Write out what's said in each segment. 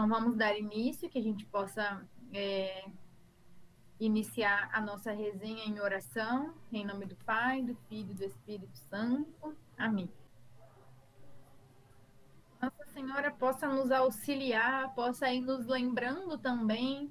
Então, vamos dar início, que a gente possa iniciar a nossa resenha em oração, em nome do Pai, do Filho e do Espírito Santo. Amém. Nossa Senhora possa nos auxiliar, possa ir nos lembrando também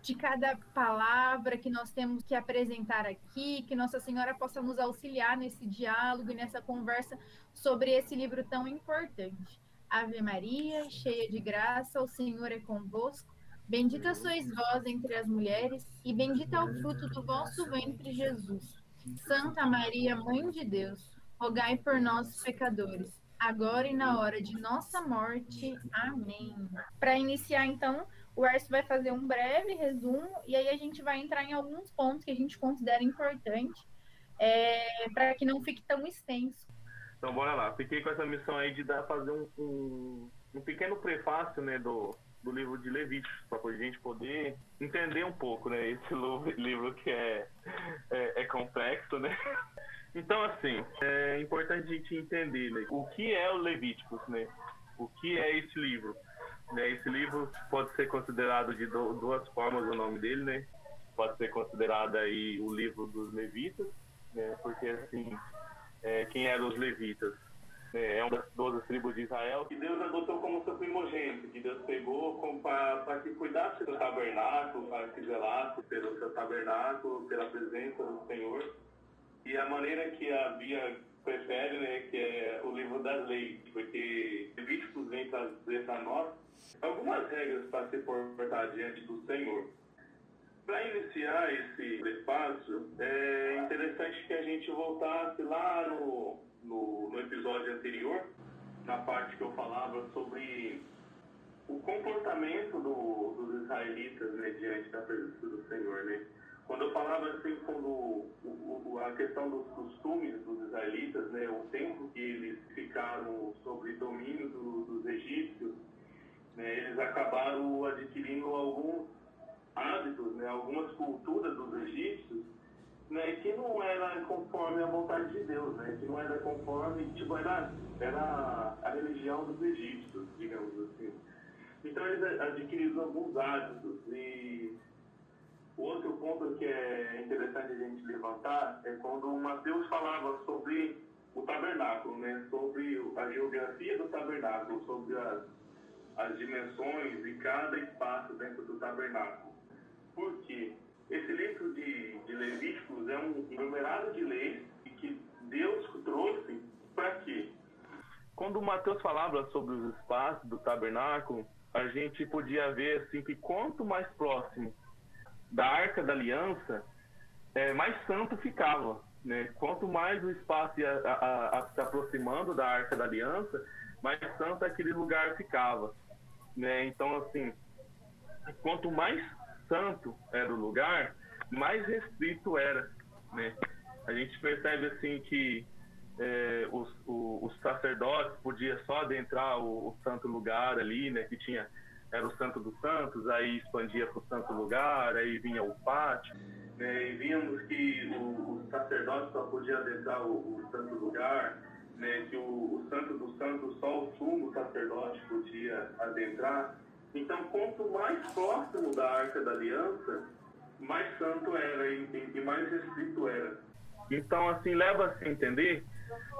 de cada palavra que nós temos que apresentar aqui, que Nossa Senhora possa nos auxiliar nesse diálogo e nessa conversa sobre esse livro tão importante. Ave Maria, cheia de graça, o Senhor é convosco. Bendita sois vós entre as mulheres, e bendito é o fruto do vosso ventre, Jesus. Santa Maria, Mãe de Deus, rogai por nós, pecadores, agora e na hora de nossa morte. Amém. Para iniciar, então, o Arce vai fazer um breve resumo, e aí a gente vai entrar em alguns pontos que a gente considera importante, para que não fique tão extenso. Então, bora lá. Fiquei com essa missão aí de fazer um pequeno prefácio, né, do livro de Levítico, para a gente poder entender um pouco, né, esse livro que é complexo, né? Então, assim, é importante a gente entender, né, o que é o Levítico, né? O que é esse livro? Né? Esse livro pode ser considerado de duas formas o nome dele, né? Pode ser considerado aí o livro dos Levitas, né? Porque, assim, quem eram os levitas? É uma das 12 tribos de Israel que Deus adotou como seu primogênito, que Deus pegou para que cuidasse do tabernáculo, para que zelasse pelo seu tabernáculo, pela presença do Senhor. E a maneira que a Bia prefere, né, que é o livro das leis, porque Levíticos vem trazer para nós algumas regras para se portar diante do Senhor. Para iniciar esse prefácio, é interessante que a gente voltasse lá no episódio anterior, na parte que eu falava sobre o comportamento dos israelitas, né, diante da presença do Senhor, né? Quando eu falava assim, a questão dos costumes dos israelitas, né, o tempo que eles ficaram sob domínio dos egípcios, né, eles acabaram adquirindo alguns hábitos, né, algumas culturas dos egípcios, né, que não era conforme a vontade de Deus, né, que não era conforme, tipo, era a religião dos egípcios, digamos assim. Então eles adquiriram alguns hábitos. E outro ponto que é interessante a gente levantar é quando Mateus falava sobre o tabernáculo, né, sobre a geografia do tabernáculo, sobre as dimensões de cada espaço dentro do tabernáculo. Por quê? Esse livro de Levíticos é um numerado de leis que Deus trouxe para quê? Quando Mateus falava sobre os espaços do tabernáculo, a gente podia ver assim que quanto mais próximo da Arca da Aliança, mais santo ficava, né? Quanto mais o espaço ia se aproximando da Arca da Aliança, mais santo aquele lugar ficava, né? Então, assim, quanto mais santo era o lugar, mais restrito era, né? A gente percebe assim que os sacerdotes podiam só adentrar o santo lugar ali, né? Que era o santo dos santos, aí expandia para o santo lugar, aí vinha o pátio, né? E vimos que os sacerdotes só podiam adentrar o santo lugar, né? Que o santo dos santos só o sumo sacerdote podia adentrar. Então, quanto mais próximo da Arca da Aliança, mais santo era e mais restrito era. Então, assim, leva-se a entender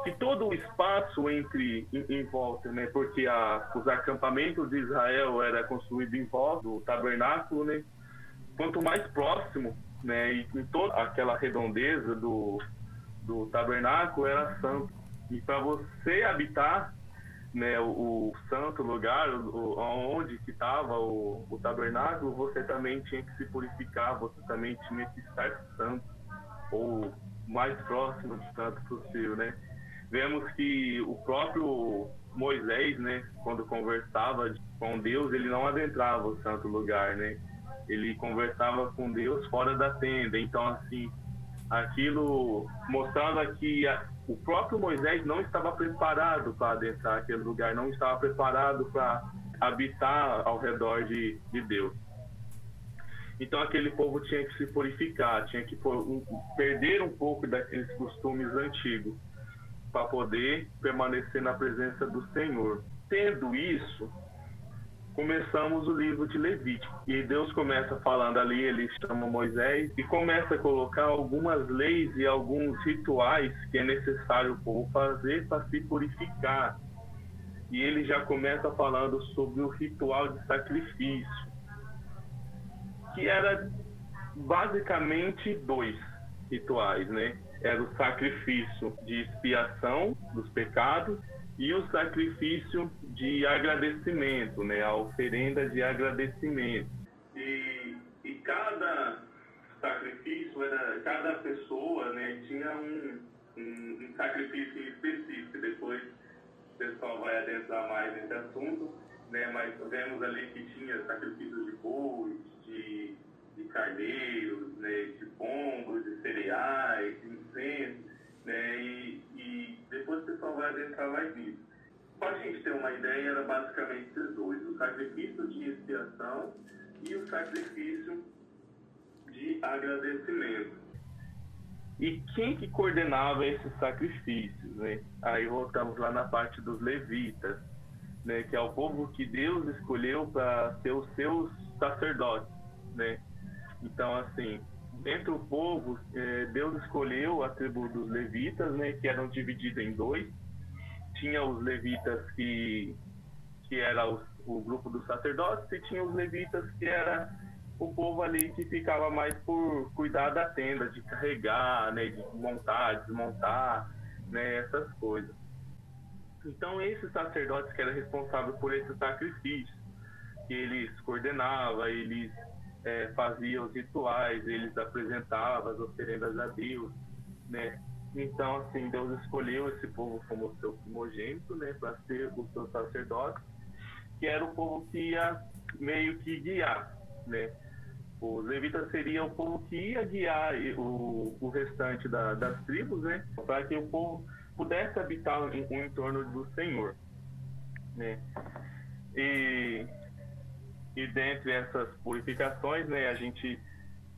que todo o espaço em volta, né, porque os acampamentos de Israel era construído em volta do tabernáculo, né, quanto mais próximo, né, e em toda aquela redondeza do tabernáculo era santo. E para você habitar, né, o santo lugar, onde que estava o tabernáculo, você também tinha que se purificar, você também tinha que estar santo, ou mais próximo de santo possível, né? Vemos que o próprio Moisés, né, quando conversava com Deus, ele não adentrava o santo lugar, né? Ele conversava com Deus fora da tenda. Então, assim, aquilo mostrava que o próprio Moisés não estava preparado para adentrar aquele lugar, não estava preparado para habitar ao redor de Deus. Então aquele povo tinha que se purificar, tinha que perder um pouco daqueles costumes antigos para poder permanecer na presença do Senhor. Tendo isso, começamos o livro de Levítico. E Deus começa falando ali, ele chama Moisés e começa a colocar algumas leis e alguns rituais que é necessário o povo fazer para se purificar. E ele já começa falando sobre o ritual de sacrifício, que era basicamente dois rituais, né? Era o sacrifício de expiação dos pecados e o sacrifício de agradecimento, né? A oferenda de agradecimento. E cada sacrifício, cada pessoa, né, tinha um sacrifício específico. Depois o pessoal vai adentrar mais nesse assunto, né? Mas vemos ali que tinha sacrifício de bois, de carneiros, né, de pombos, de cereais, de incenso, né, e depois o pessoal vai adentrar mais nisso. Para a gente ter uma ideia, era basicamente esses dois, o sacrifício de expiação e o sacrifício de agradecimento. E quem que coordenava esses sacrifícios, né? Aí voltamos lá na parte dos levitas, né, que é o povo que Deus escolheu para ser os seus sacerdotes, né? Então, assim, entre o povo, Deus escolheu a tribo dos levitas, né, que eram divididos em dois. Tinha os levitas que era o grupo dos sacerdotes, e tinha os levitas que era o povo ali que ficava mais por cuidar da tenda, de carregar, né, de montar, desmontar, né, essas coisas. Então, esses sacerdotes que eram responsáveis por esse sacrifício, que eles coordenavam, eles faziam os rituais, eles apresentavam as oferendas a Deus, né? Então, assim, Deus escolheu esse povo como seu primogênito, né, para ser o seu sacerdote, que era o povo que ia meio que guiar, né? Os levitas seriam o povo que ia guiar o restante das tribos, né, para que o povo pudesse habitar o entorno do Senhor, né? E dentre essas purificações, né, a gente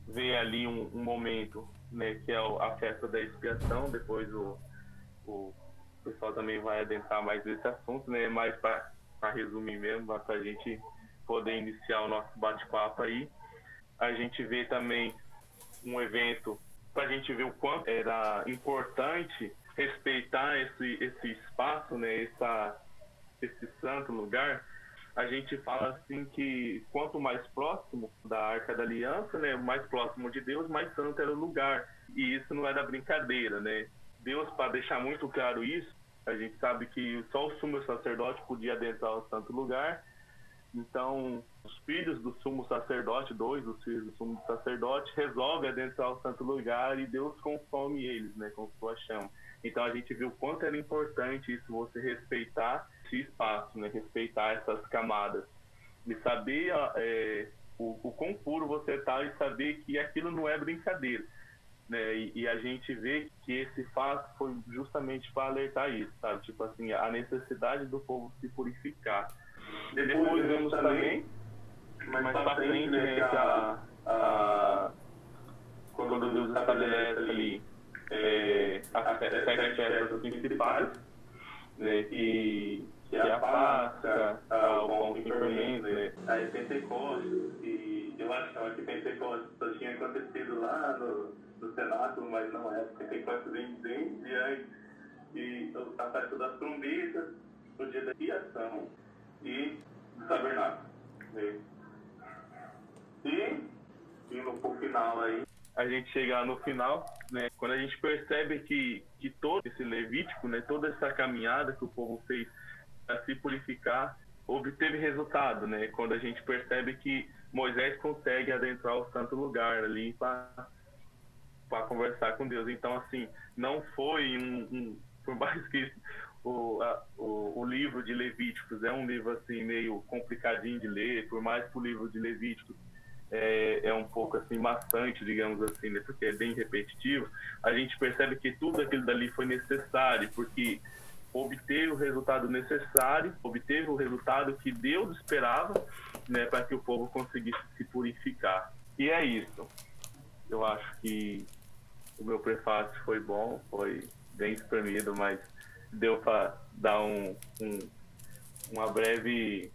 vê ali um momento, né, que é a festa da expiação. Depois o pessoal também vai adentrar mais nesse assunto, né, mais para resumir mesmo, para a gente poder iniciar o nosso bate-papo aí. A gente vê também um evento, para a gente ver o quanto era importante respeitar esse espaço, né, esse santo lugar. A gente fala assim que quanto mais próximo da Arca da Aliança, né, mais próximo de Deus, mais santo era o lugar. E isso não era brincadeira, né? Deus, para deixar muito claro isso, a gente sabe que só o sumo sacerdote podia adentrar o santo lugar. Então, os filhos do sumo sacerdote, dois dos filhos do sumo sacerdote, resolvem adentrar o santo lugar e Deus consome eles, né, com sua chama. Então, a gente viu o quanto era importante isso, você respeitar esse espaço, né, respeitar essas camadas e saber o quão puro você está e saber que aquilo não é brincadeira, né? E a gente vê que esse fato foi justamente para alertar isso, sabe? Tipo assim, a necessidade do povo se purificar. Depois vemos também mais para frente, né, quando Deus estabelece ali as sete festas principais, né, que é a Páscoa, o Pão que Fermenta, né, aí Pentecostes, e eu acho que Pentecostes só tinha acontecido lá no cenáculo, mas não é, Pentecostes vem de antes, e a festa das trombetas, o dia da criação e do tabernáculo, né. E no final aí, a gente chega no final, né, quando a gente percebe que todo esse Levítico, né, toda essa caminhada que o povo fez para se purificar, obteve resultado, né? Quando a gente percebe que Moisés consegue adentrar o santo lugar ali para conversar com Deus. Então, assim, não foi por mais que o livro de Levíticos é um livro assim meio complicadinho de ler, por mais que o livro de Levíticos é um pouco assim maçante, digamos assim, né, porque é bem repetitivo, a gente percebe que tudo aquilo dali foi necessário, porque obteve o resultado necessário, obteve o resultado que Deus esperava, né, para que o povo conseguisse se purificar. E é isso. Eu acho que o meu prefácio foi bom, foi bem espremido, mas deu para dar uma breve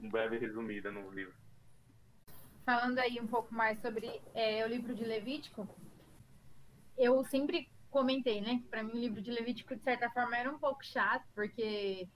um breve resumida no livro. Falando aí um pouco mais sobre o livro de Levítico, eu sempre comentei, né, que para mim o livro de Levítico, de certa forma, era um pouco chato, porque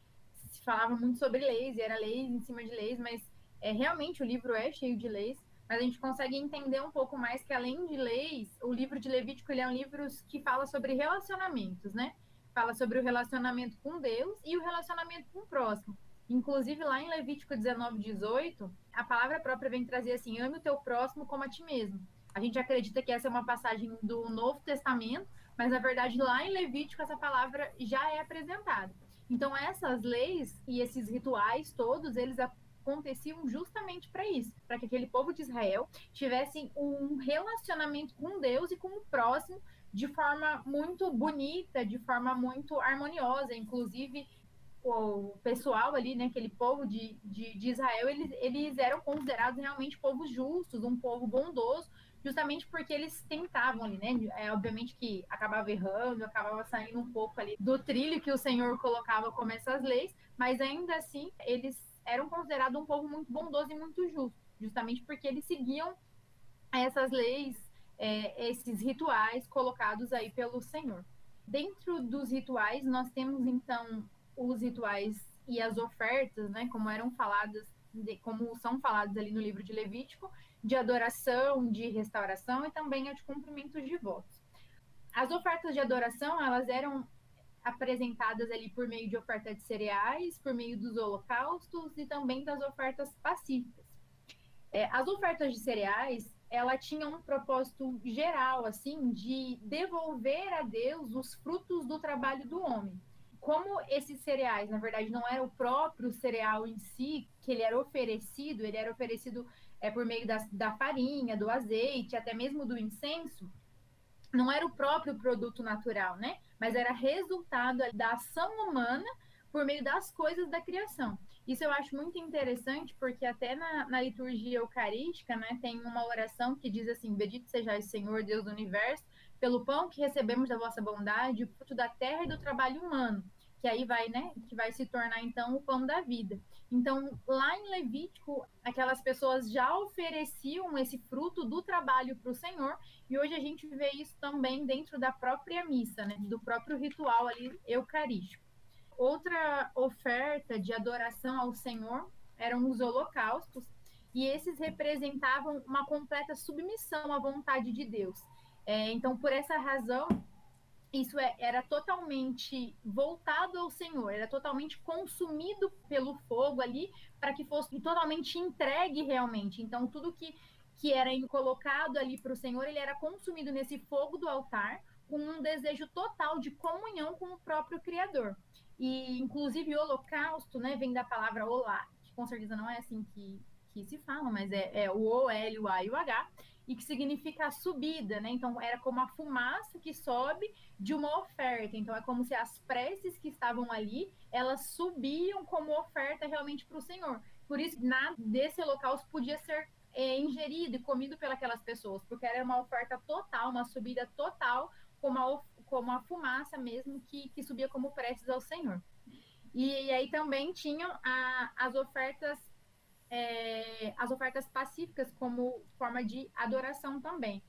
se falava muito sobre leis, e era leis em cima de leis, mas realmente o livro é cheio de leis, mas a gente consegue entender um pouco mais que, além de leis, o livro de Levítico, ele é um livro que fala sobre relacionamentos, né? Fala sobre o relacionamento com Deus e o relacionamento com o próximo. Inclusive, lá em Levítico 19:18, a palavra própria vem trazer assim: ame o teu próximo como a ti mesmo. A gente acredita que essa é uma passagem do Novo Testamento, mas na verdade lá em Levítico essa palavra já é apresentada. Então essas leis e esses rituais todos, eles aconteciam justamente para isso, para que aquele povo de Israel tivesse um relacionamento com Deus e com o próximo de forma muito bonita, de forma muito harmoniosa. Inclusive, o pessoal ali, né, aquele povo de Israel, eles eram considerados realmente povos justos, um povo bondoso, justamente porque eles tentavam ali, né, obviamente que acabava errando, acabava saindo um pouco ali do trilho que o Senhor colocava como essas leis, mas ainda assim eles eram considerados um povo muito bondoso e muito justo, justamente porque eles seguiam essas leis, esses rituais colocados aí pelo Senhor. Dentro dos rituais, nós temos então os rituais e as ofertas, né, como são faladas ali no livro de Levítico, de adoração, de restauração e também de cumprimento de votos. As ofertas de adoração, elas eram apresentadas ali por meio de oferta de cereais, por meio dos holocaustos e também das ofertas pacíficas. As ofertas de cereais, ela tinha um propósito geral, assim, de devolver a Deus os frutos do trabalho do homem. Como esses cereais, na verdade, não era o próprio cereal em si, que ele era oferecido por meio da farinha, do azeite, até mesmo do incenso, não era o próprio produto natural, né? Mas era resultado da ação humana por meio das coisas da criação. Isso eu acho muito interessante, porque até na liturgia eucarística, né, tem uma oração que diz assim: bendito sejais, Senhor, Deus do universo, pelo pão que recebemos da vossa bondade, o fruto da terra e do trabalho humano. Que aí vai, né, que vai se tornar então o pão da vida. Então, lá em Levítico, aquelas pessoas já ofereciam esse fruto do trabalho para o Senhor, e hoje a gente vê isso também dentro da própria missa, né, do próprio ritual ali eucarístico. Outra oferta de adoração ao Senhor eram os holocaustos, e esses representavam uma completa submissão à vontade de Deus. Então, por essa razão, isso era totalmente voltado ao Senhor, era totalmente consumido pelo fogo ali, para que fosse totalmente entregue realmente. Então, tudo que era colocado ali para o Senhor, ele era consumido nesse fogo do altar, com um desejo total de comunhão com o próprio Criador. E, inclusive, holocausto, né, vem da palavra olá, que com certeza não é assim que se fala, mas é o O, L, o A e o H, e que significa a subida, né? Então, era como a fumaça que sobe de uma oferta. Então, é como se as preces que estavam ali, elas subiam como oferta realmente para o Senhor. Por isso, nada desse holocausto podia ser ingerido e comido pelas pessoas, porque era uma oferta total, uma subida total, como a fumaça mesmo que subia como preces ao Senhor. E aí também tinham as ofertas, as ofertas pacíficas como forma de adoração também.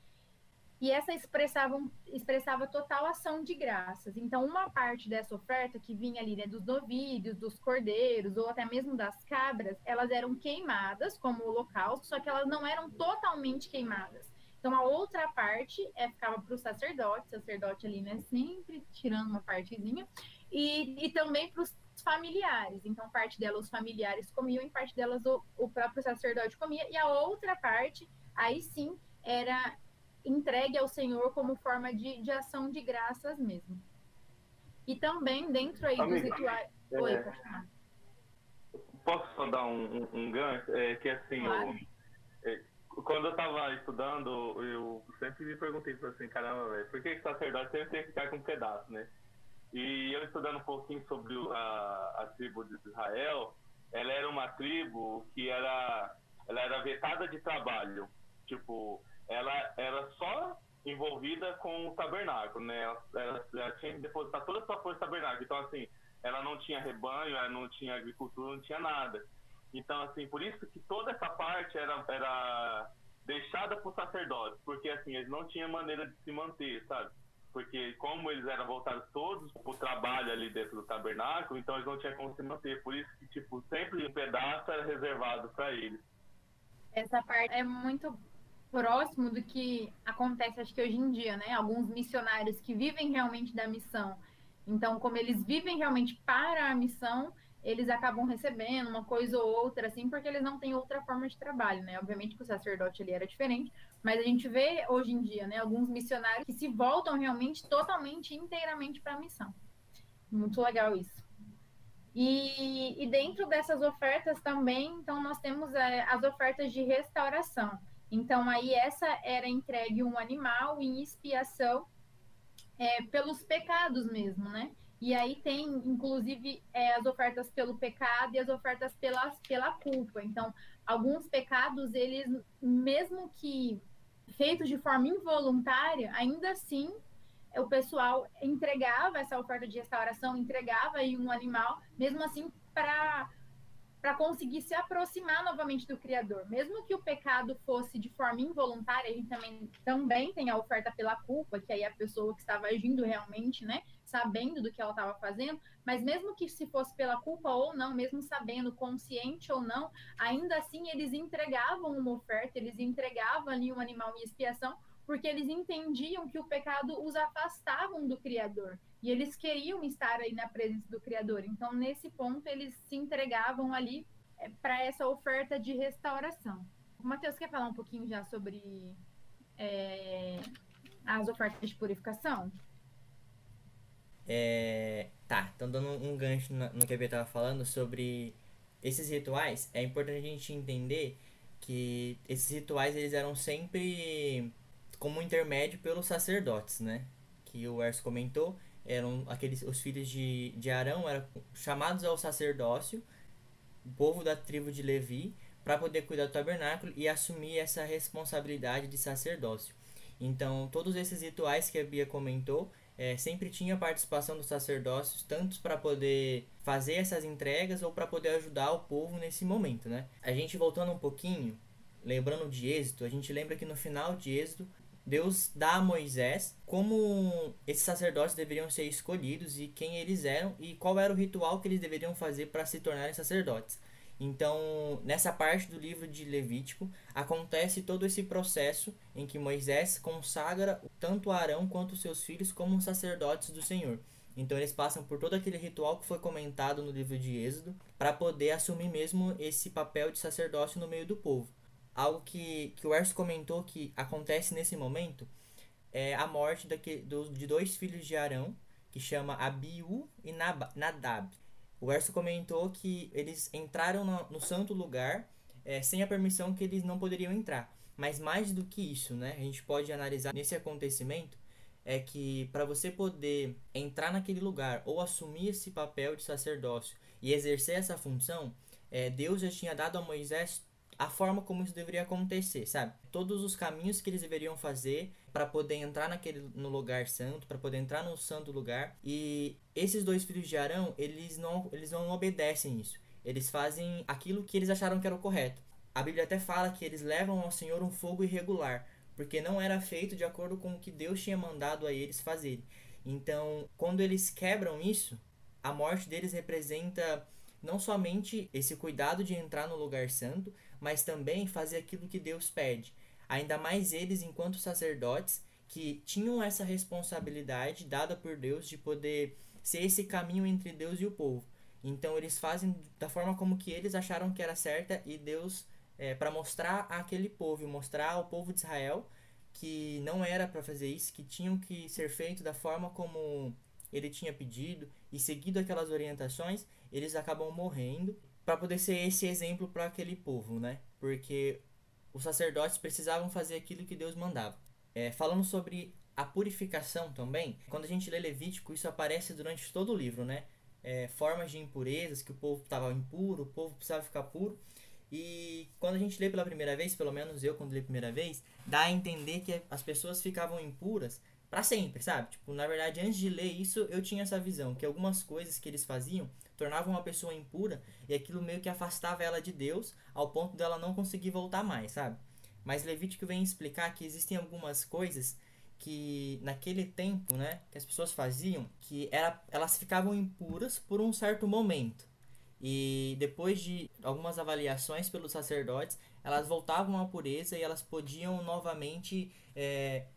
E essa expressava total ação de graças. Então, uma parte dessa oferta que vinha ali, né, dos novilhos, dos cordeiros ou até mesmo das cabras, elas eram queimadas como holocausto, só que elas não eram totalmente queimadas. Então, a outra parte ficava para o sacerdote ali, né, sempre tirando uma partezinha, e também para os familiares. Então, parte dela os familiares comiam, e parte delas o próprio sacerdote comia, e a outra parte, aí sim, era entregue ao Senhor como forma de ação de graças mesmo. E também, dentro aí dos rituais... Oi, pode falar. Posso só dar um gancho? Que assim, claro. Quando eu estava estudando, eu sempre me perguntei assim: caramba, velho, por que o sacerdote sempre tem que ficar com um pedaço, né? E eu estudando um pouquinho sobre a tribo de Israel, ela era uma tribo que ela era vetada de trabalho. Tipo, ela era só envolvida com o tabernáculo, né? Ela tinha que depositar toda a sua força no tabernáculo. Então, assim, ela não tinha rebanho, ela não tinha agricultura, não tinha nada. Então, assim, por isso que toda essa parte era deixada para os sacerdotes, porque, assim, eles não tinham maneira de se manter, sabe? Porque como eles eram voltados todos para o trabalho ali dentro do tabernáculo, então eles não tinham como se manter. Por isso que, tipo, sempre um pedaço era reservado para eles. Essa parte é muito próximo do que acontece, acho que hoje em dia, né? Alguns missionários que vivem realmente da missão. Então, como eles vivem realmente para a missão, eles acabam recebendo uma coisa ou outra, assim, porque eles não têm outra forma de trabalho, né? Obviamente que o sacerdote ali era diferente, mas a gente vê hoje em dia, né? Alguns missionários que se voltam realmente totalmente, inteiramente para a missão. Muito legal isso. E dentro dessas ofertas também, então, nós temos as ofertas de restauração. Então, aí, essa era entregue um animal em expiação pelos pecados mesmo, né? E aí tem, inclusive, as ofertas pelo pecado e as ofertas pela culpa. Então, alguns pecados, eles, mesmo que feitos de forma involuntária, ainda assim, o pessoal entregava essa oferta de restauração, entregava aí um animal, mesmo assim, para conseguir se aproximar novamente do Criador. Mesmo que o pecado fosse de forma involuntária, a gente também tem a oferta pela culpa, que aí é a pessoa que estava agindo realmente, né, sabendo do que ela estava fazendo, mas mesmo que se fosse pela culpa ou não, mesmo sabendo, consciente ou não, ainda assim eles entregavam uma oferta, eles entregavam ali um animal em expiação, porque eles entendiam que o pecado os afastavam do Criador. E eles queriam estar aí na presença do Criador. Então, nesse ponto, eles se entregavam ali para essa oferta de restauração. O Mateus quer falar um pouquinho já sobre as ofertas de purificação? Tá, então dando um gancho no que a Bia estava falando sobre esses rituais, é importante a gente entender que esses rituais eles eram sempre como intermédio pelos sacerdotes, né? Que o Erso comentou. Eram aqueles, os filhos de Arão eram chamados ao sacerdócio, o povo da tribo de Levi, para poder cuidar do tabernáculo e assumir essa responsabilidade de sacerdócio. Então, todos esses rituais que a Bia comentou, sempre tinha participação dos sacerdócios, tanto para poder fazer essas entregas ou para poder ajudar o povo nesse momento, né? A gente voltando um pouquinho, lembrando de Êxodo, a gente lembra que no final de Êxodo, Deus dá a Moisés como esses sacerdotes deveriam ser escolhidos e quem eles eram e qual era o ritual que eles deveriam fazer para se tornarem sacerdotes. Então, nessa parte do livro de Levítico, acontece todo esse processo em que Moisés consagra tanto Arão quanto seus filhos como sacerdotes do Senhor. Então, eles passam por todo aquele ritual que foi comentado no livro de Êxodo para poder assumir mesmo esse papel de sacerdócio no meio do povo. Algo que o Erso comentou que acontece nesse momento é a morte de dois filhos de Arão, que chama Abiú e Nadab. O Erso comentou que eles entraram no santo lugar sem a permissão que eles não poderiam entrar. Mas mais do que isso, né, a gente pode analisar nesse acontecimento é que para você poder entrar naquele lugar ou assumir esse papel de sacerdócio e exercer essa função, Deus já tinha dado a Moisés a forma como isso deveria acontecer, sabe? Todos os caminhos que eles deveriam fazer para poder entrar no lugar santo, para poder entrar no santo lugar. E esses dois filhos de Arão, eles não obedecem isso. Eles fazem aquilo que eles acharam que era o correto. A Bíblia até fala que eles levam ao Senhor um fogo irregular, porque não era feito de acordo com o que Deus tinha mandado a eles fazerem. Então, quando eles quebram isso, a morte deles representa não somente esse cuidado de entrar no lugar santo, mas também fazer aquilo que Deus pede. Ainda mais eles, enquanto sacerdotes, que tinham essa responsabilidade dada por Deus de poder ser esse caminho entre Deus e o povo. Então eles fazem da forma como que eles acharam que era certa e Deus, para mostrar àquele povo, mostrar ao povo de Israel que não era para fazer isso, que tinham que ser feito da forma como ele tinha pedido e seguido aquelas orientações, eles acabam morrendo para poder ser esse exemplo para aquele povo, né? Porque os sacerdotes precisavam fazer aquilo que Deus mandava. Falando sobre a purificação também, quando a gente lê Levítico, isso aparece durante todo o livro, né? Formas de impurezas, que o povo estava impuro, o povo precisava ficar puro. E quando a gente lê pela primeira vez, pelo menos eu quando li a primeira vez, dá a entender que as pessoas ficavam impuras para sempre, sabe? Tipo, na verdade, antes de ler isso, eu tinha essa visão, que algumas coisas que eles faziam tornavam uma pessoa impura e aquilo meio que afastava ela de Deus, ao ponto dela não conseguir voltar mais, sabe? Mas Levítico vem explicar que existem algumas coisas que naquele tempo, né, que as pessoas faziam, que elas ficavam impuras por um certo momento. E depois de algumas avaliações pelos sacerdotes, elas voltavam à pureza e elas podiam novamente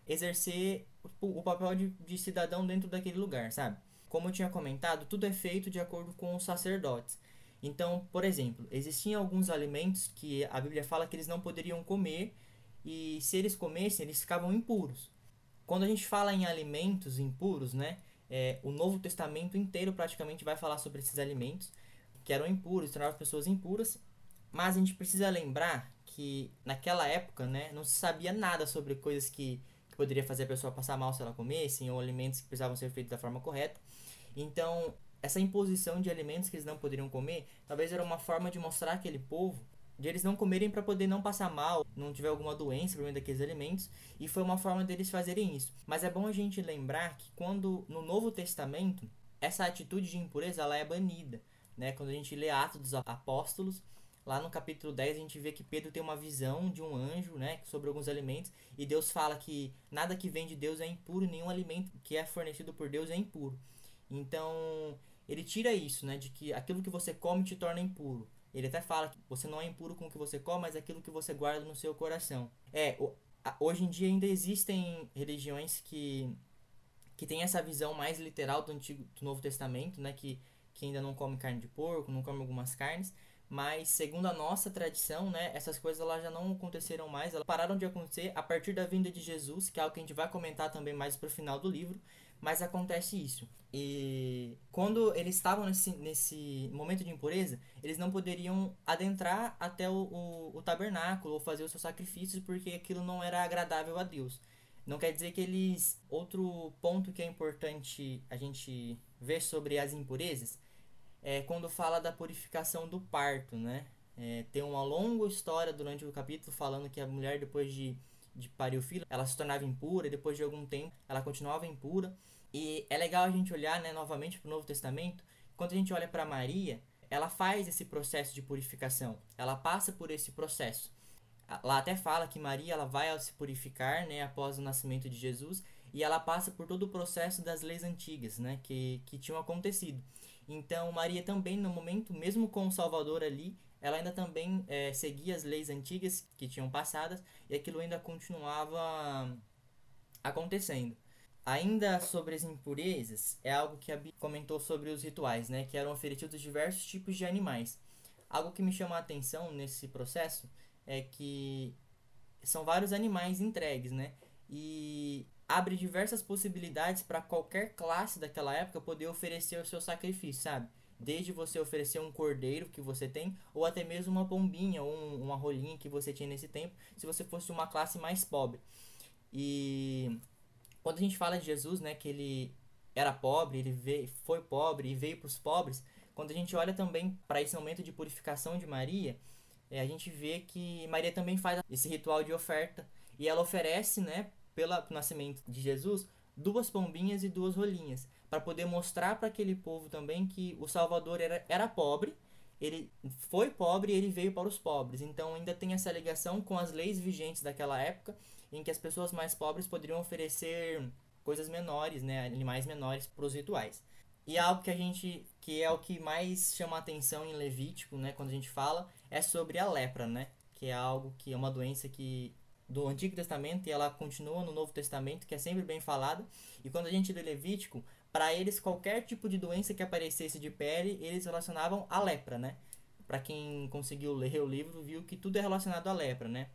exercer o papel de cidadão dentro daquele lugar, sabe? Como eu tinha comentado, tudo é feito de acordo com os sacerdotes. Então, por exemplo, existiam alguns alimentos que a Bíblia fala que eles não poderiam comer, e se eles comessem, eles ficavam impuros. Quando a gente fala em alimentos impuros, né, o Novo Testamento inteiro praticamente vai falar sobre esses alimentos, que eram impuros, tornavam as pessoas impuras. Mas a gente precisa lembrar que naquela época, né, não se sabia nada sobre coisas que poderia fazer a pessoa passar mal se ela comesse, ou alimentos que precisavam ser feitos da forma correta. Então, essa imposição de alimentos que eles não poderiam comer, talvez era uma forma de mostrar àquele povo de eles não comerem para poder não passar mal, não tiver alguma doença por meio daqueles alimentos, e foi uma forma deles fazerem isso. Mas é bom a gente lembrar que quando no Novo Testamento, essa atitude de impureza ela é banida, né? Quando a gente lê Atos dos Apóstolos, lá no capítulo 10 a gente vê que Pedro tem uma visão de um anjo, né, sobre alguns alimentos, e Deus fala que nada que vem de Deus é impuro, nenhum alimento que é fornecido por Deus é impuro. Então, ele tira isso, né, de que aquilo que você come te torna impuro. Ele até fala que você não é impuro com o que você come, mas aquilo que você guarda no seu coração. Hoje em dia ainda existem religiões que têm essa visão mais literal do Novo Testamento, né, que ainda não come carne de porco, não come algumas carnes, mas segundo a nossa tradição, né, essas coisas elas já não aconteceram mais, elas pararam de acontecer a partir da vinda de Jesus, que é algo que a gente vai comentar também mais pro final do livro, mas acontece isso. E quando eles estavam nesse momento de impureza, eles não poderiam adentrar até o tabernáculo ou fazer os seus sacrifícios, porque aquilo não era agradável a Deus. Não quer dizer que eles... Outro ponto que é importante a gente ver sobre as impurezas é quando fala da purificação do parto, né? Tem uma longa história durante o capítulo falando que a mulher, depois de parir o filho, ela se tornava impura, e depois de algum tempo ela continuava impura. E é legal a gente olhar, né, novamente para o Novo Testamento. Quando a gente olha para Maria, ela faz esse processo de purificação, ela passa por esse processo. Lá até fala que Maria ela vai se purificar, né, após o nascimento de Jesus, e ela passa por todo o processo das leis antigas, né, que tinham acontecido. Então Maria também, no momento, mesmo com o Salvador ali, ela ainda também seguia as leis antigas que tinham passadas, e aquilo ainda continuava acontecendo. Ainda sobre as impurezas, é algo que a Bíblia comentou sobre os rituais, né, que eram oferecidos diversos tipos de animais. Algo que me chamou a atenção nesse processo é que são vários animais entregues, né, e abre diversas possibilidades para qualquer classe daquela época poder oferecer o seu sacrifício, sabe? Desde você oferecer um cordeiro que você tem, ou até mesmo uma pombinha, ou uma rolinha que você tinha nesse tempo, se você fosse uma classe mais pobre. E quando a gente fala de Jesus, né, que ele era pobre, ele foi pobre e veio para os pobres, quando a gente olha também para esse momento de purificação de Maria, a gente vê que Maria também faz esse ritual de oferta, e ela oferece, né, pelo nascimento de Jesus, 2 pombinhas e 2 rolinhas, para poder mostrar para aquele povo também que o Salvador era pobre, ele foi pobre e ele veio para os pobres. Então ainda tem essa ligação com as leis vigentes daquela época, em que as pessoas mais pobres poderiam oferecer coisas menores, né, animais menores para os rituais. E algo que é o que mais chama a atenção em Levítico, né, quando a gente fala, é sobre a lepra, né, que é algo que é uma doença que do Antigo Testamento, e ela continua no Novo Testamento, que é sempre bem falada. E quando a gente lê Levítico, para eles qualquer tipo de doença que aparecesse de pele, eles relacionavam à lepra, né? Para quem conseguiu ler o livro, viu que tudo é relacionado à lepra, né?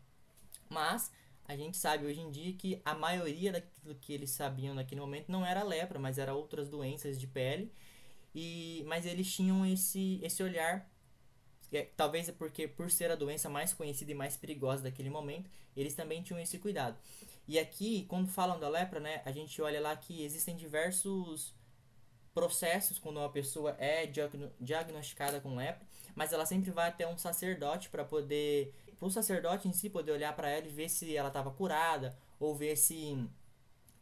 Mas a gente sabe hoje em dia que a maioria daquilo que eles sabiam naquele momento não era lepra, mas era outras doenças de pele. Mas eles tinham esse olhar, talvez porque por ser a doença mais conhecida e mais perigosa daquele momento, eles também tinham esse cuidado. E aqui, quando falam da lepra, né, a gente olha lá que existem diversos processos quando uma pessoa é diagnosticada com lepra, mas ela sempre vai até um sacerdote para o sacerdote em si poder olhar para ela e ver se ela estava curada, ou ver se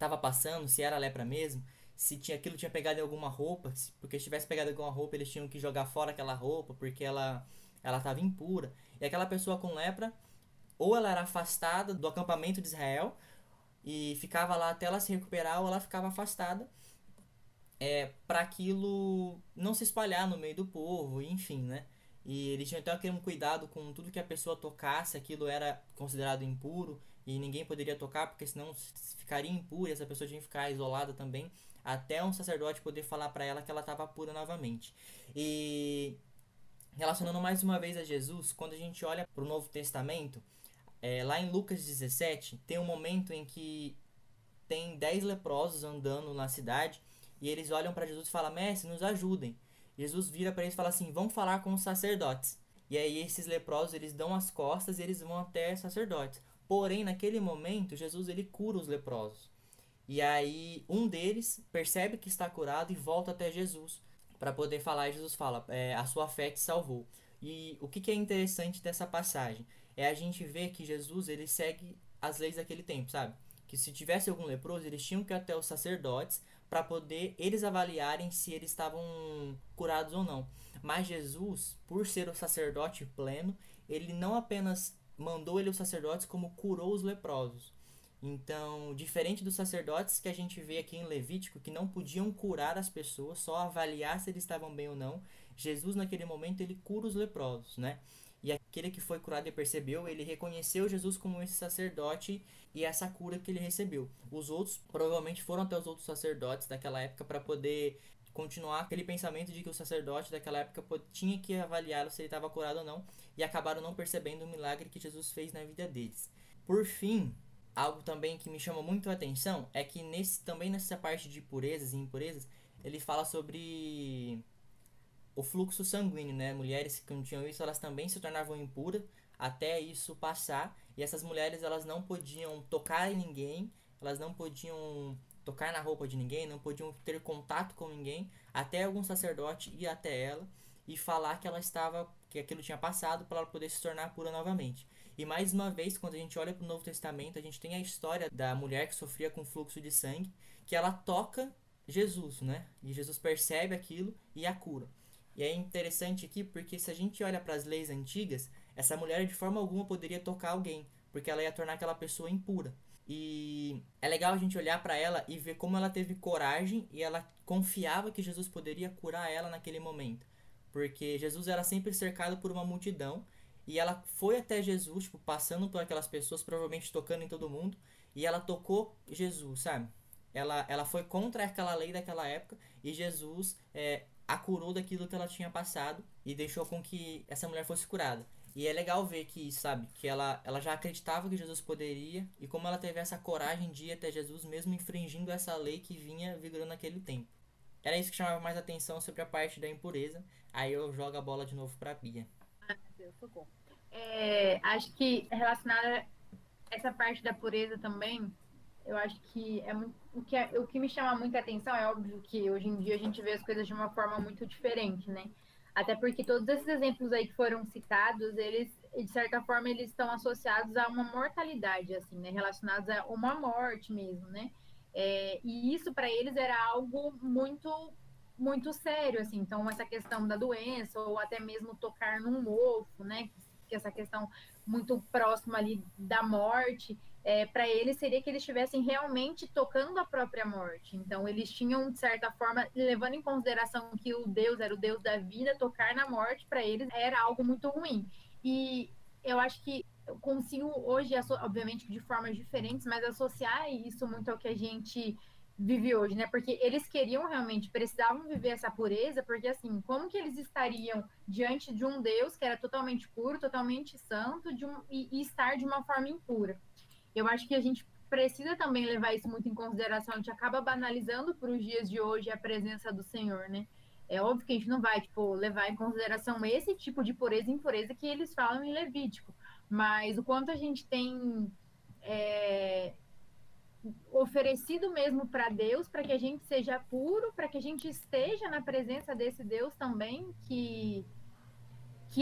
estava passando, se era lepra mesmo, se tinha, aquilo tinha pegado em alguma roupa, porque se tivesse pegado em alguma roupa, eles tinham que jogar fora aquela roupa, porque ela estava impura. E aquela pessoa com lepra, ou ela era afastada do acampamento de Israel, e ficava lá até ela se recuperar, ou ela ficava afastada, para aquilo não se espalhar no meio do povo, enfim, né? E eles tinham até um cuidado com tudo que a pessoa tocasse, aquilo era considerado impuro, e ninguém poderia tocar, porque senão ficaria impura, e essa pessoa tinha que ficar isolada também, até um sacerdote poder falar para ela que ela estava pura novamente. E relacionando mais uma vez a Jesus, quando a gente olha para o Novo Testamento, lá em Lucas 17, tem um momento em que tem 10 leprosos andando na cidade, e eles olham para Jesus e falam, mestre, nos ajudem. Jesus vira para eles e fala assim, vão falar com os sacerdotes. E aí esses leprosos, eles dão as costas e eles vão até sacerdotes. Porém, naquele momento, Jesus ele cura os leprosos. E aí um deles percebe que está curado e volta até Jesus para poder falar. E Jesus fala, a sua fé te salvou. E o que é interessante dessa passagem? É a gente ver que Jesus ele segue as leis daquele tempo, sabe? Que se tivesse algum leproso, eles tinham que ir até os sacerdotes para poder eles avaliarem se eles estavam curados ou não. Mas Jesus, por ser o sacerdote pleno, ele não apenas mandou ele os sacerdotes, como curou os leprosos. Então, diferente dos sacerdotes que a gente vê aqui em Levítico, que não podiam curar as pessoas, só avaliar se eles estavam bem ou não, Jesus naquele momento ele cura os leprosos, né? E aquele que foi curado e percebeu, ele reconheceu Jesus como esse sacerdote e essa cura que ele recebeu. Os outros provavelmente foram até os outros sacerdotes daquela época para poder continuar aquele pensamento de que o sacerdote daquela época tinha que avaliar se ele estava curado ou não, e acabaram não percebendo o milagre que Jesus fez na vida deles. Por fim, algo também que me chama muito a atenção é que também nessa parte de purezas e impurezas, ele fala sobre o fluxo sanguíneo, né? Mulheres que não tinham isso, elas também se tornavam impuras até isso passar. E essas mulheres, elas não podiam tocar em ninguém, elas não podiam tocar na roupa de ninguém, não podiam ter contato com ninguém, até algum sacerdote ir até ela e falar que ela estava, que aquilo tinha passado, para ela poder se tornar pura novamente. E mais uma vez, quando a gente olha para o Novo Testamento, a gente tem a história da mulher que sofria com fluxo de sangue, que ela toca Jesus, né? E Jesus percebe aquilo e a cura. E é interessante aqui porque se a gente olha para as leis antigas, essa mulher de forma alguma poderia tocar alguém, porque ela ia tornar aquela pessoa impura. E é legal a gente olhar para ela e ver como ela teve coragem e ela confiava que Jesus poderia curar ela naquele momento. Porque Jesus era sempre cercado por uma multidão e ela foi até Jesus, tipo, passando por aquelas pessoas, provavelmente tocando em todo mundo, e ela tocou Jesus, sabe? Ela foi contra aquela lei daquela época e Jesus a curou daquilo que ela tinha passado e deixou com que essa mulher fosse curada. E é legal ver que, sabe, que ela já acreditava que Jesus poderia, e como ela teve essa coragem de ir até Jesus, mesmo infringindo essa lei que vinha vigorando naquele tempo. Era isso que chamava mais atenção sobre a parte da impureza. Aí eu jogo a bola de novo pra Bia. Ah, meu Deus, socorro. Acho que relacionada a essa parte da pureza também, eu acho que o que me chama muita atenção é óbvio que hoje em dia a gente vê as coisas de uma forma muito diferente, né? Até porque todos esses exemplos aí que foram citados, eles, de certa forma, eles estão associados a uma mortalidade, assim, né? Relacionados a uma morte mesmo, né? E isso para eles era algo muito, muito sério, assim. Então, essa questão da doença, ou até mesmo tocar num ovo, né? Que essa questão muito próxima ali da morte, para eles seria que eles estivessem realmente tocando a própria morte. Então, eles tinham, de certa forma, levando em consideração que o Deus era o Deus da vida, tocar na morte, para eles era algo muito ruim. E eu acho que eu consigo hoje, obviamente de formas diferentes, mas associar isso muito ao que a gente vive hoje, né? Porque eles queriam realmente, precisavam viver essa pureza, porque assim, como que eles estariam diante de um Deus que era totalmente puro, totalmente santo, e estar de uma forma impura? Eu acho que a gente precisa também levar isso muito em consideração, a gente acaba banalizando para os dias de hoje a presença do Senhor, né? É óbvio que a gente não vai, levar em consideração esse tipo de pureza e impureza que eles falam em Levítico, mas o quanto a gente tem oferecido mesmo para Deus, para que a gente seja puro, para que a gente esteja na presença desse Deus também, que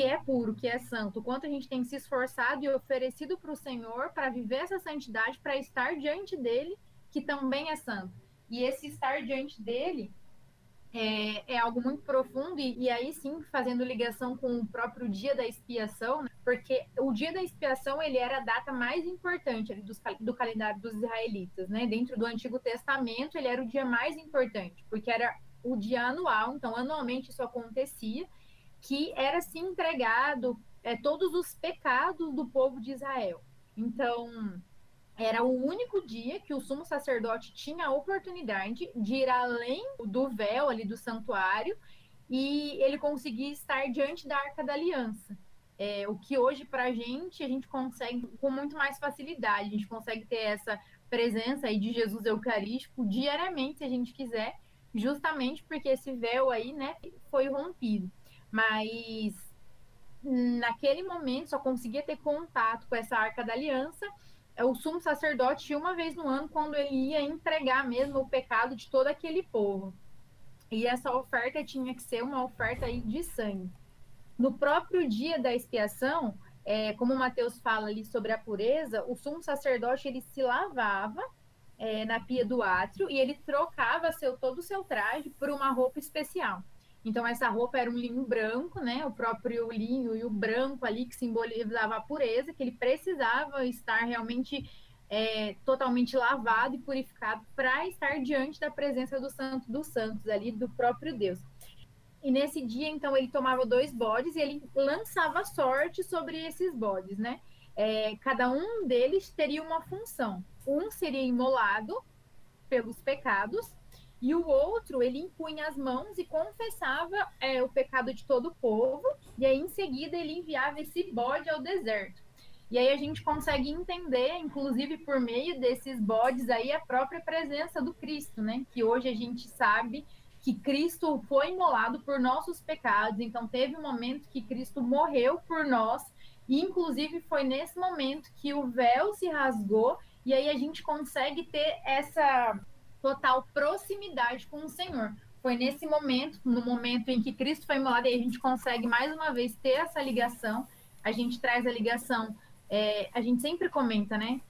é puro, que é santo, o quanto a gente tem se esforçado e oferecido para o Senhor para viver essa santidade, para estar diante dele que também é santo. E esse estar diante dele é algo muito profundo, e aí sim, fazendo ligação com o próprio dia da expiação, né? Porque o dia da expiação, ele era a data mais importante do calendário dos israelitas, né? Dentro do Antigo Testamento, ele era o dia mais importante, porque era o dia anual, então anualmente isso acontecia, que era se entregado todos os pecados do povo de Israel. Então, era o único dia que o sumo sacerdote tinha a oportunidade de ir além do véu ali do santuário e ele conseguir estar diante da Arca da Aliança. O que hoje para a gente consegue com muito mais facilidade, a gente consegue ter essa presença aí de Jesus eucarístico diariamente, se a gente quiser, justamente porque esse véu aí, né, foi rompido. Mas naquele momento só conseguia ter contato com essa Arca da Aliança o sumo sacerdote uma vez no ano, quando ele ia entregar mesmo o pecado de todo aquele povo. E essa oferta tinha que ser uma oferta aí de sangue. No próprio dia da expiação, como Mateus fala ali sobre a pureza, o sumo sacerdote ele se lavava na pia do átrio e ele trocava todo o seu traje por uma roupa especial. Então essa roupa era um linho branco, né? O próprio linho e o branco ali que simbolizava a pureza, que ele precisava estar realmente totalmente lavado e purificado para estar diante da presença do Santo dos Santos ali, do próprio Deus. E nesse dia, então, ele tomava 2 bodes e ele lançava sorte sobre esses bodes, né? Cada um deles teria uma função. Um seria imolado pelos pecados, e o outro, ele impunha as mãos e confessava o pecado de todo o povo, e aí em seguida ele enviava esse bode ao deserto. E aí a gente consegue entender, inclusive por meio desses bodes aí, a própria presença do Cristo, né? Que hoje a gente sabe que Cristo foi imolado por nossos pecados, então teve um momento que Cristo morreu por nós, e inclusive foi nesse momento que o véu se rasgou, e aí a gente consegue ter essa total proximidade com o Senhor. Foi nesse momento, no momento em que Cristo foi imolado, e a gente consegue mais uma vez ter essa ligação. A gente traz a ligação, a gente sempre comenta, né?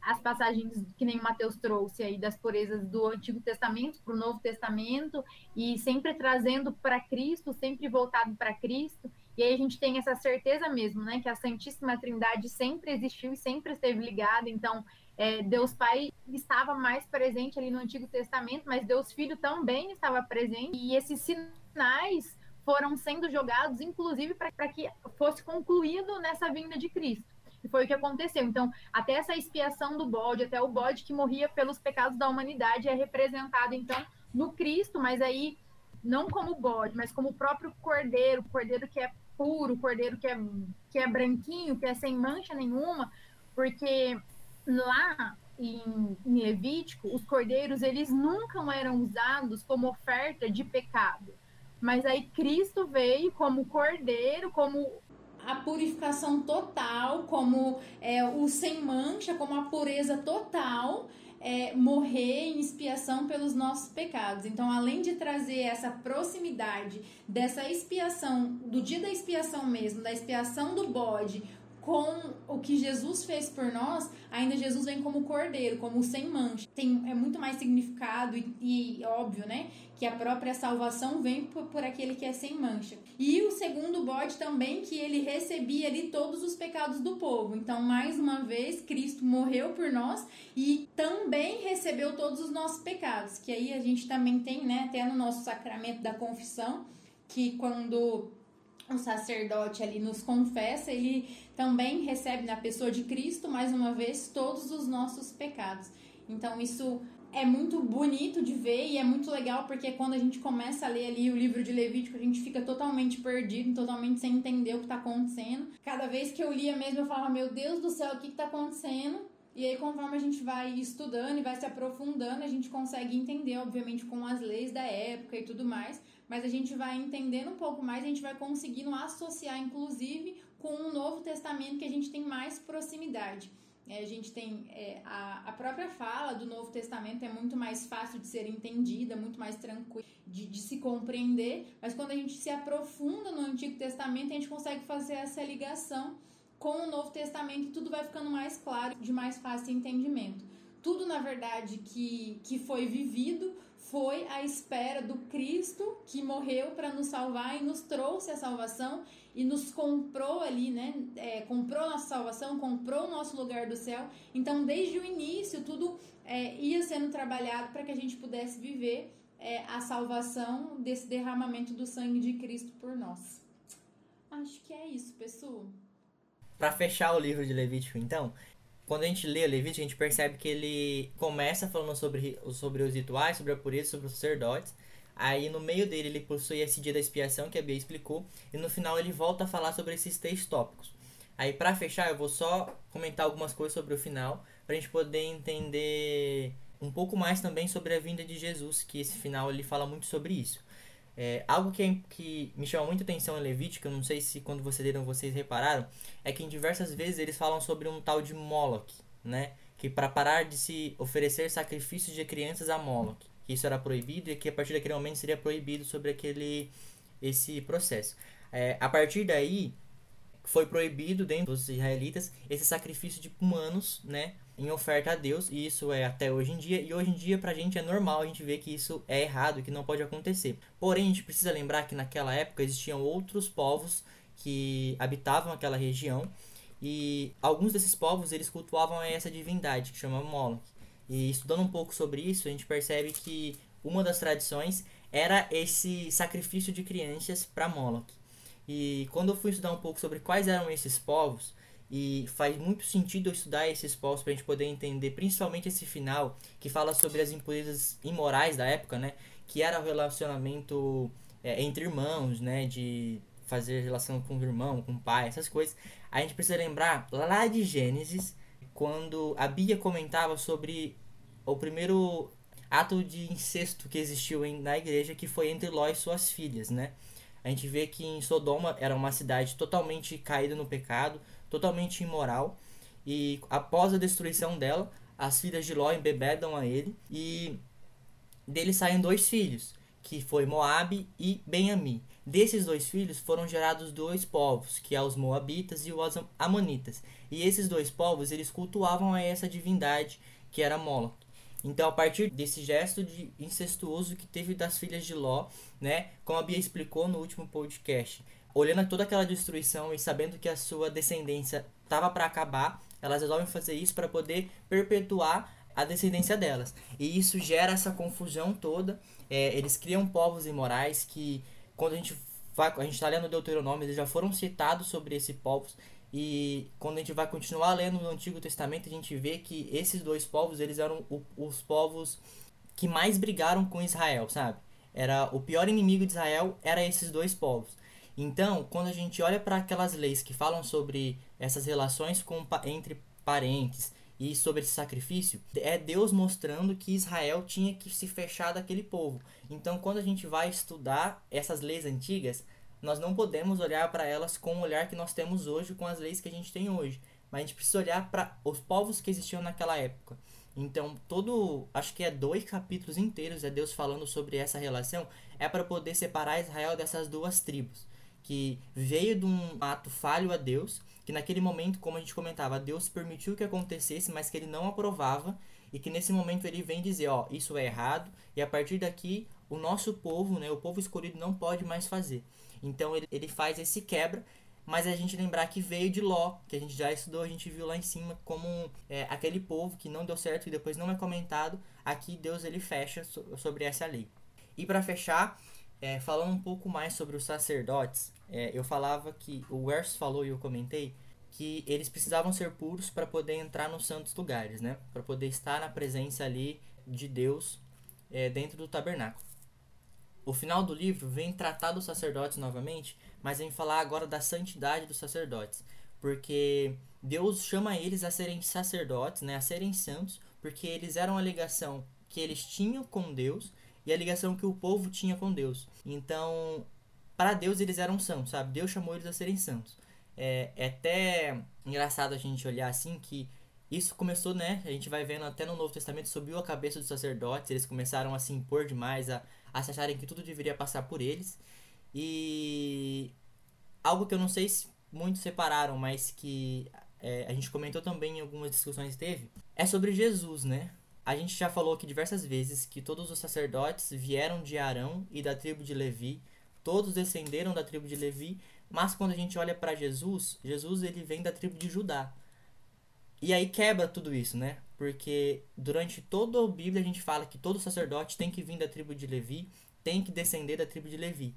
As passagens que nem o Mateus trouxe aí das purezas do Antigo Testamento para o Novo Testamento, e sempre trazendo para Cristo, sempre voltado para Cristo. E aí a gente tem essa certeza mesmo, né? Que a Santíssima Trindade sempre existiu e sempre esteve ligada. Então, Deus Pai estava mais presente ali no Antigo Testamento, mas Deus Filho também estava presente. E esses sinais foram sendo jogados, inclusive, para que fosse concluído nessa vinda de Cristo. E foi o que aconteceu. Então, até essa expiação do bode, até o bode que morria pelos pecados da humanidade, é representado, então, no Cristo, mas aí não como bode, mas como o próprio cordeiro, o cordeiro que é puro, o cordeiro que é branquinho, que é sem mancha nenhuma, porque lá em Levítico, os cordeiros, eles nunca eram usados como oferta de pecado. Mas aí Cristo veio como cordeiro, como a purificação total, como o sem mancha, como a pureza total, morrer em expiação pelos nossos pecados. Então, além de trazer essa proximidade dessa expiação, do dia da expiação mesmo, da expiação do bode, com o que Jesus fez por nós, ainda Jesus vem como cordeiro, como sem mancha. É muito mais significado e óbvio, né? Que a própria salvação vem por aquele que é sem mancha. E o segundo bode também, que ele recebia ali todos os pecados do povo. Então, mais uma vez, Cristo morreu por nós e também recebeu todos os nossos pecados. Que aí a gente também tem, né? Até no nosso sacramento da confissão, que quando o sacerdote ali nos confessa, ele também recebe na pessoa de Cristo, mais uma vez, todos os nossos pecados. Então isso é muito bonito de ver e é muito legal, porque quando a gente começa a ler ali o livro de Levítico, a gente fica totalmente perdido, totalmente sem entender o que está acontecendo. Cada vez que eu lia mesmo, eu falava, meu Deus do céu, o que está acontecendo? E aí, conforme a gente vai estudando e vai se aprofundando, a gente consegue entender, obviamente, com as leis da época e tudo mais, mas a gente vai entendendo um pouco mais, a gente vai conseguindo associar, inclusive, com o Novo Testamento, que a gente tem mais proximidade. A gente tem a própria fala do Novo Testamento é muito mais fácil de ser entendida, muito mais tranquila de se compreender, mas quando a gente se aprofunda no Antigo Testamento, a gente consegue fazer essa ligação com o Novo Testamento, tudo vai ficando mais claro, de mais fácil entendimento. Tudo, na verdade, que foi vivido foi à espera do Cristo que morreu para nos salvar e nos trouxe a salvação e nos comprou ali, né? Comprou nossa salvação, comprou o nosso lugar do céu. Então, desde o início, tudo ia sendo trabalhado para que a gente pudesse viver a salvação desse derramamento do sangue de Cristo por nós. Acho que é isso, pessoal. Para fechar o livro de Levítico, então... Quando a gente lê o Levítico, a gente percebe que ele começa falando sobre os rituais, sobre a pureza, sobre os sacerdotes. Aí no meio dele ele possui esse dia da expiação que a Bia explicou. E no final ele volta a falar sobre esses três tópicos. Aí pra fechar eu vou só comentar algumas coisas sobre o final, pra gente poder entender um pouco mais também sobre a vinda de Jesus, que esse final ele fala muito sobre isso. Algo que me chama muita atenção em Levítico, eu não sei se quando vocês leram vocês repararam, é que em diversas vezes eles falam sobre um tal de Moloch, né? Que para parar de se oferecer sacrifícios de crianças a Moloch, que isso era proibido e que a partir daquele momento seria proibido sobre esse processo. A partir daí foi proibido dentro dos israelitas esse sacrifício de humanos, né? Em oferta a Deus, e isso é até hoje em dia, e hoje em dia pra gente é normal a gente ver que isso é errado, que não pode acontecer. Porém, a gente precisa lembrar que naquela época existiam outros povos que habitavam aquela região, e alguns desses povos eles cultuavam essa divindade que chama Moloch. E estudando um pouco sobre isso, a gente percebe que uma das tradições era esse sacrifício de crianças para Moloch. E quando eu fui estudar um pouco sobre quais eram esses povos, e faz muito sentido eu estudar esses povos para a gente poder entender, principalmente esse final, que fala sobre as impurezas imorais da época, né? Que era o relacionamento entre irmãos, né? De fazer relação com o irmão, com o pai, essas coisas. A gente precisa lembrar lá de Gênesis, quando a Bia comentava sobre o primeiro ato de incesto que existiu na igreja, que foi entre Ló e suas filhas, né? A gente vê que em Sodoma era uma cidade totalmente caída no pecado, totalmente imoral, e após a destruição dela, as filhas de Ló embebedam a ele, e dele saem dois filhos, que foi Moab e Ben-Ami. Desses dois filhos foram gerados dois povos, que é os Moabitas e os Amonitas, e esses dois povos eles cultuavam a essa divindade que era Moloch. Então, a partir desse gesto de incestuoso que teve das filhas de Ló, né, como a Bia explicou no último podcast, olhando toda aquela destruição e sabendo que a sua descendência estava para acabar, elas resolvem fazer isso para poder perpetuar a descendência delas. E isso gera essa confusão toda. Eles criam povos imorais que, quando a gente está lendo o Deuteronômio, eles já foram citados sobre esses povos. E quando a gente vai continuar lendo no Antigo Testamento, a gente vê que esses dois povos, eles eram os povos que mais brigaram com Israel, sabe? Era o pior inimigo de Israel, era esses dois povos. Então, quando a gente olha para aquelas leis que falam sobre essas relações entre parentes e sobre esse sacrifício, é Deus mostrando que Israel tinha que se fechar daquele povo. Então, quando a gente vai estudar essas leis antigas, nós não podemos olhar para elas com o olhar que nós temos hoje, com as leis que a gente tem hoje. Mas a gente precisa olhar para os povos que existiam naquela época. Então, acho que 2 capítulos inteiros é Deus falando sobre essa relação, para poder separar Israel dessas duas tribos, que veio de um ato falho a Deus, que naquele momento, como a gente comentava, Deus permitiu que acontecesse, mas que ele não aprovava, e que nesse momento ele vem dizer, isso é errado, e a partir daqui o nosso povo, né, o povo escolhido não pode mais fazer. Então ele faz esse quebra, mas a gente lembrar que veio de Ló, que a gente já estudou, a gente viu lá em cima como aquele povo que não deu certo e depois não é comentado, aqui Deus ele fecha sobre essa lei. E para fechar, falando um pouco mais sobre os sacerdotes, eu falava que o Wers falou e eu comentei que eles precisavam ser puros para poder entrar nos santos lugares, né? Para poder estar na presença ali de Deus dentro do tabernáculo. O final do livro vem tratar dos sacerdotes novamente, mas vem falar agora da santidade dos sacerdotes. Porque Deus chama eles a serem sacerdotes, né, a serem santos, porque eles eram a ligação que eles tinham com Deus e a ligação que o povo tinha com Deus. Então, para Deus eles eram santos, sabe? Deus chamou eles a serem santos. É até engraçado a gente olhar assim que isso começou, né? A gente vai vendo até no Novo Testamento, subiu a cabeça dos sacerdotes, eles começaram a se impor demais, a se acharem que tudo deveria passar por eles. E algo que eu não sei se muitos separaram, mas que a gente comentou também em algumas discussões que teve, é sobre Jesus, né? A gente já falou aqui diversas vezes que todos os sacerdotes vieram de Arão e da tribo de Levi, todos descenderam da tribo de Levi, mas quando a gente olha para Jesus, Jesus ele vem da tribo de Judá. E aí quebra tudo isso, né? Porque durante toda a Bíblia a gente fala que todo sacerdote tem que vir da tribo de Levi, tem que descender da tribo de Levi.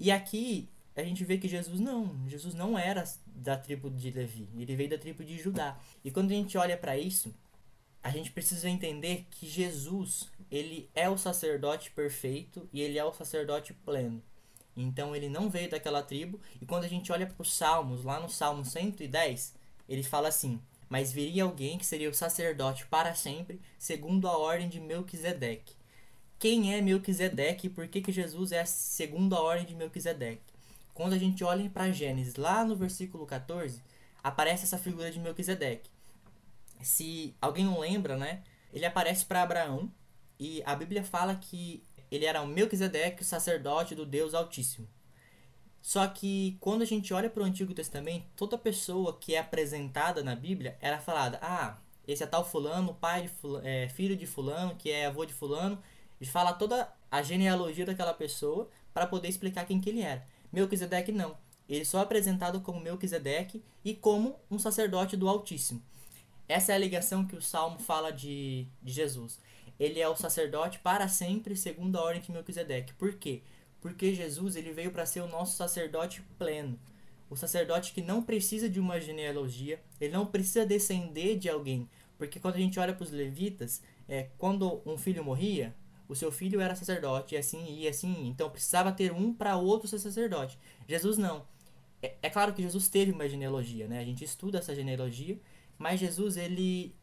E aqui a gente vê que Jesus não era da tribo de Levi, ele veio da tribo de Judá. E quando a gente olha para isso, a gente precisa entender que Jesus, ele é o sacerdote perfeito e ele é o sacerdote pleno. Então ele não veio daquela tribo. E quando a gente olha para os Salmos, lá no Salmo 110, ele fala assim: mas viria alguém que seria o sacerdote para sempre, segundo a ordem de Melquisedeque. Quem é Melquisedeque e por que Jesus é segundo a ordem de Melquisedeque? Quando a gente olha para Gênesis, lá no versículo 14, aparece essa figura de Melquisedeque. Se alguém não lembra, né? Ele aparece para Abraão e a Bíblia fala que ele era o Melquisedeque, o sacerdote do Deus Altíssimo. Só que quando a gente olha para o Antigo Testamento, toda pessoa que é apresentada na Bíblia, ela é falada: ah, esse é tal fulano, pai de fulano, filho de fulano, que é avô de fulano. E fala toda a genealogia daquela pessoa para poder explicar quem que ele era. Melquisedeque não. Ele só é apresentado como Melquisedeque e como um sacerdote do Altíssimo. Essa é a ligação que o Salmo fala de Jesus. Ele é o sacerdote para sempre, segundo a ordem de Melquisedeque. Por quê? Porque Jesus ele veio para ser o nosso sacerdote pleno. O sacerdote que não precisa de uma genealogia, ele não precisa descender de alguém. Porque quando a gente olha para os levitas, quando um filho morria, o seu filho era sacerdote, e assim, então precisava ter um para outro ser sacerdote. Jesus não. É claro que Jesus teve uma genealogia, né? A gente estuda essa genealogia, mas Jesus ele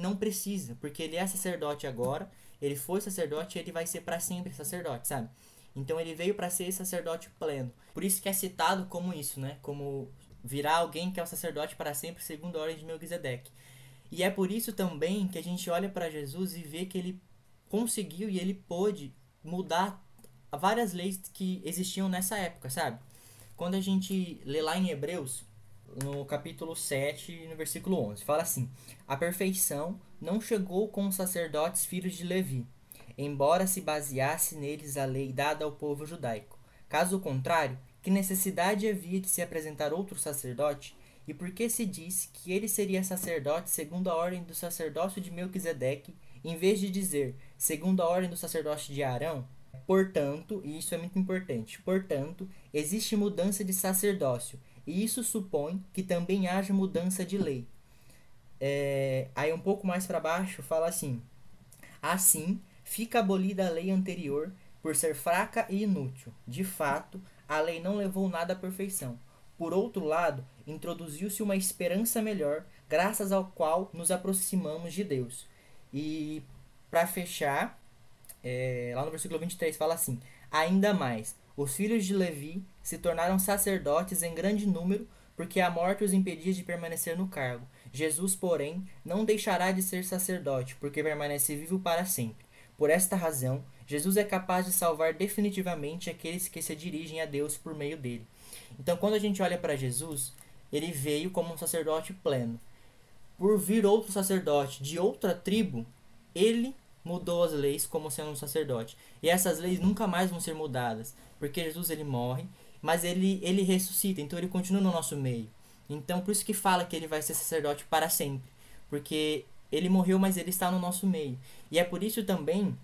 não precisa, porque ele é sacerdote agora, ele foi sacerdote e ele vai ser para sempre sacerdote, sabe? Então ele veio para ser sacerdote pleno. Por isso que é citado como isso, né? Como virá alguém que é o sacerdote para sempre, segundo a ordem de Melquisedeque. E é por isso também que a gente olha para Jesus e vê que ele conseguiu e ele pôde mudar várias leis que existiam nessa época, sabe? Quando a gente lê lá em Hebreus, no capítulo 7, no versículo 11, fala assim: a perfeição não chegou com os sacerdotes filhos de Levi, embora se baseasse neles a lei dada ao povo judaico. Caso contrário, que necessidade havia de se apresentar outro sacerdote? E por que se disse que ele seria sacerdote segundo a ordem do sacerdócio de Melquisedeque, em vez de dizer segundo a ordem do sacerdócio de Arão? Portanto, e isso é muito importante, portanto, existe mudança de sacerdócio, e isso supõe que também haja mudança de lei. Aí um pouco mais para baixo fala assim: assim, fica abolida a lei anterior por ser fraca e inútil. De fato, a lei não levou nada à perfeição. Por outro lado, introduziu-se uma esperança melhor, graças ao qual nos aproximamos de Deus. E, para fechar, lá no versículo 23 fala assim: ainda mais, os filhos de Levi se tornaram sacerdotes em grande número, porque a morte os impedia de permanecer no cargo. Jesus, porém, não deixará de ser sacerdote, porque permanece vivo para sempre. Por esta razão, Jesus é capaz de salvar definitivamente aqueles que se dirigem a Deus por meio dele. Então, quando a gente olha para Jesus, ele veio como um sacerdote pleno. Por vir outro sacerdote de outra tribo, ele mudou as leis como sendo um sacerdote. E essas leis nunca mais vão ser mudadas, porque Jesus ele morre, mas ele ressuscita, então ele continua no nosso meio. Então, por isso que fala que ele vai ser sacerdote para sempre, porque ele morreu, mas ele está no nosso meio. E é por isso também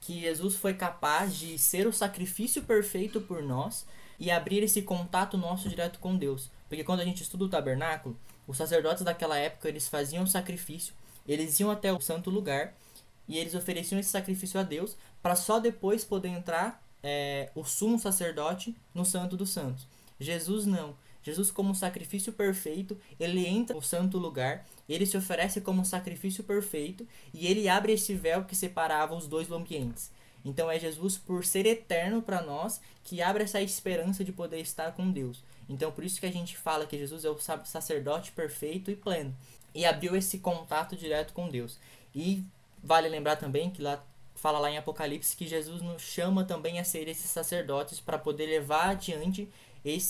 que Jesus foi capaz de ser o sacrifício perfeito por nós e abrir esse contato nosso direto com Deus. Porque quando a gente estuda o tabernáculo, os sacerdotes daquela época, eles faziam sacrifício, eles iam até o santo lugar e eles ofereciam esse sacrifício a Deus para só depois poder entrar o sumo sacerdote no santo dos santos. Jesus não. Jesus, como sacrifício perfeito, ele entra no santo lugar, ele se oferece como sacrifício perfeito e ele abre esse véu que separava os dois ambientes. Então é Jesus, por ser eterno para nós, que abre essa esperança de poder estar com Deus. Então por isso que a gente fala que Jesus é o sacerdote perfeito e pleno e abriu esse contato direto com Deus. E vale lembrar também que lá fala lá em Apocalipse que Jesus nos chama também a ser esses sacerdotes para poder levar adiante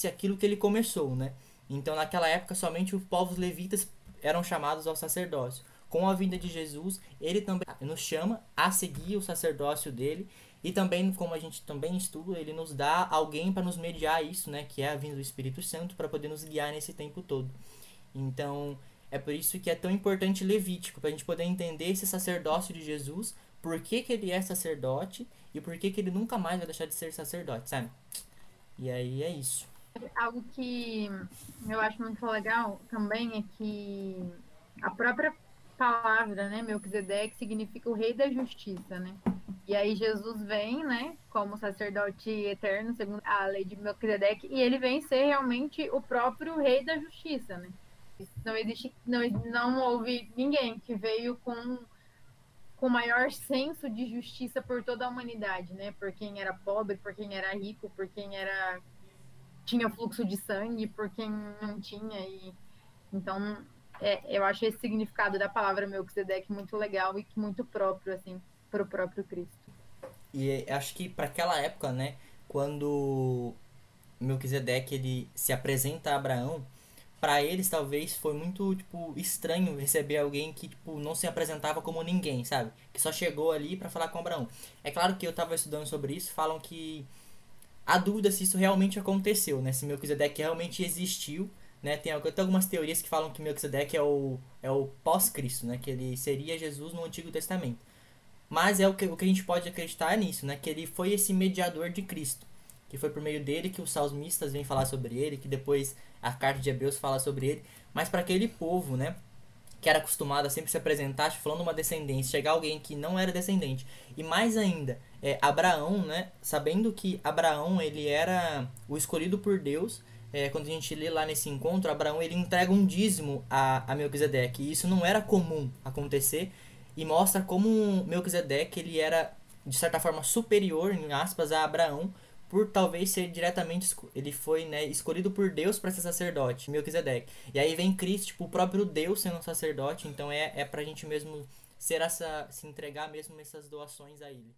aquilo que ele começou, né? Então, naquela época, somente os povos levitas eram chamados ao sacerdócio. Com a vinda de Jesus, ele também nos chama a seguir o sacerdócio dele. E também, como a gente também estuda, ele nos dá alguém para nos mediar isso, né? Que é a vinda do Espírito Santo, para poder nos guiar nesse tempo todo. Então, é por isso que é tão importante Levítico, para a gente poder entender esse sacerdócio de Jesus, por que que ele é sacerdote e por que que ele nunca mais vai deixar de ser sacerdote, sabe? E aí é isso. Algo que eu acho muito legal também é que a própria palavra, né, Melquisedeque, significa o rei da justiça, né? E aí Jesus vem, né, como sacerdote eterno, segundo a lei de Melquisedeque, e ele vem ser realmente o próprio rei da justiça, né? Não existe, não houve ninguém que veio com maior senso de justiça por toda a humanidade, né? Por quem era pobre, por quem era rico, por quem era... tinha fluxo de sangue, por quem não tinha. E então eu achei esse significado da palavra Melquisedeque muito legal e muito próprio, assim, para o próprio Cristo. E acho que para aquela época, né, quando Melquisedeque ele se apresenta a Abraão, para eles talvez foi muito tipo estranho receber alguém que tipo não se apresentava como ninguém, sabe, que só chegou ali para falar com Abraão. É claro que eu estava estudando sobre isso, falam que a dúvida se isso realmente aconteceu, né? Se Melquisedeque realmente existiu, né? Tem algumas teorias que falam que Melquisedeque é o pós-Cristo, né? Que ele seria Jesus no Antigo Testamento. Mas é o que a gente pode acreditar nisso, né? Que ele foi esse mediador de Cristo. Que foi por meio dele que os salmistas vêm falar sobre ele, que depois a carta de Hebreus fala sobre ele. Mas para aquele povo, né, que era acostumado a sempre se apresentar falando uma descendência, chegar alguém que não era descendente. E mais ainda, Abraão, né, sabendo que Abraão ele era o escolhido por Deus, quando a gente lê lá nesse encontro, Abraão ele entrega um dízimo a Melquisedeque, e isso não era comum acontecer, e mostra como Melquisedeque ele era, de certa forma, superior, em aspas, a Abraão, por talvez ser diretamente, ele foi, né, escolhido por Deus para ser sacerdote, Melquisedeque. E aí vem Cristo, tipo, o próprio Deus sendo um sacerdote, então é pra gente mesmo se entregar mesmo essas doações a ele.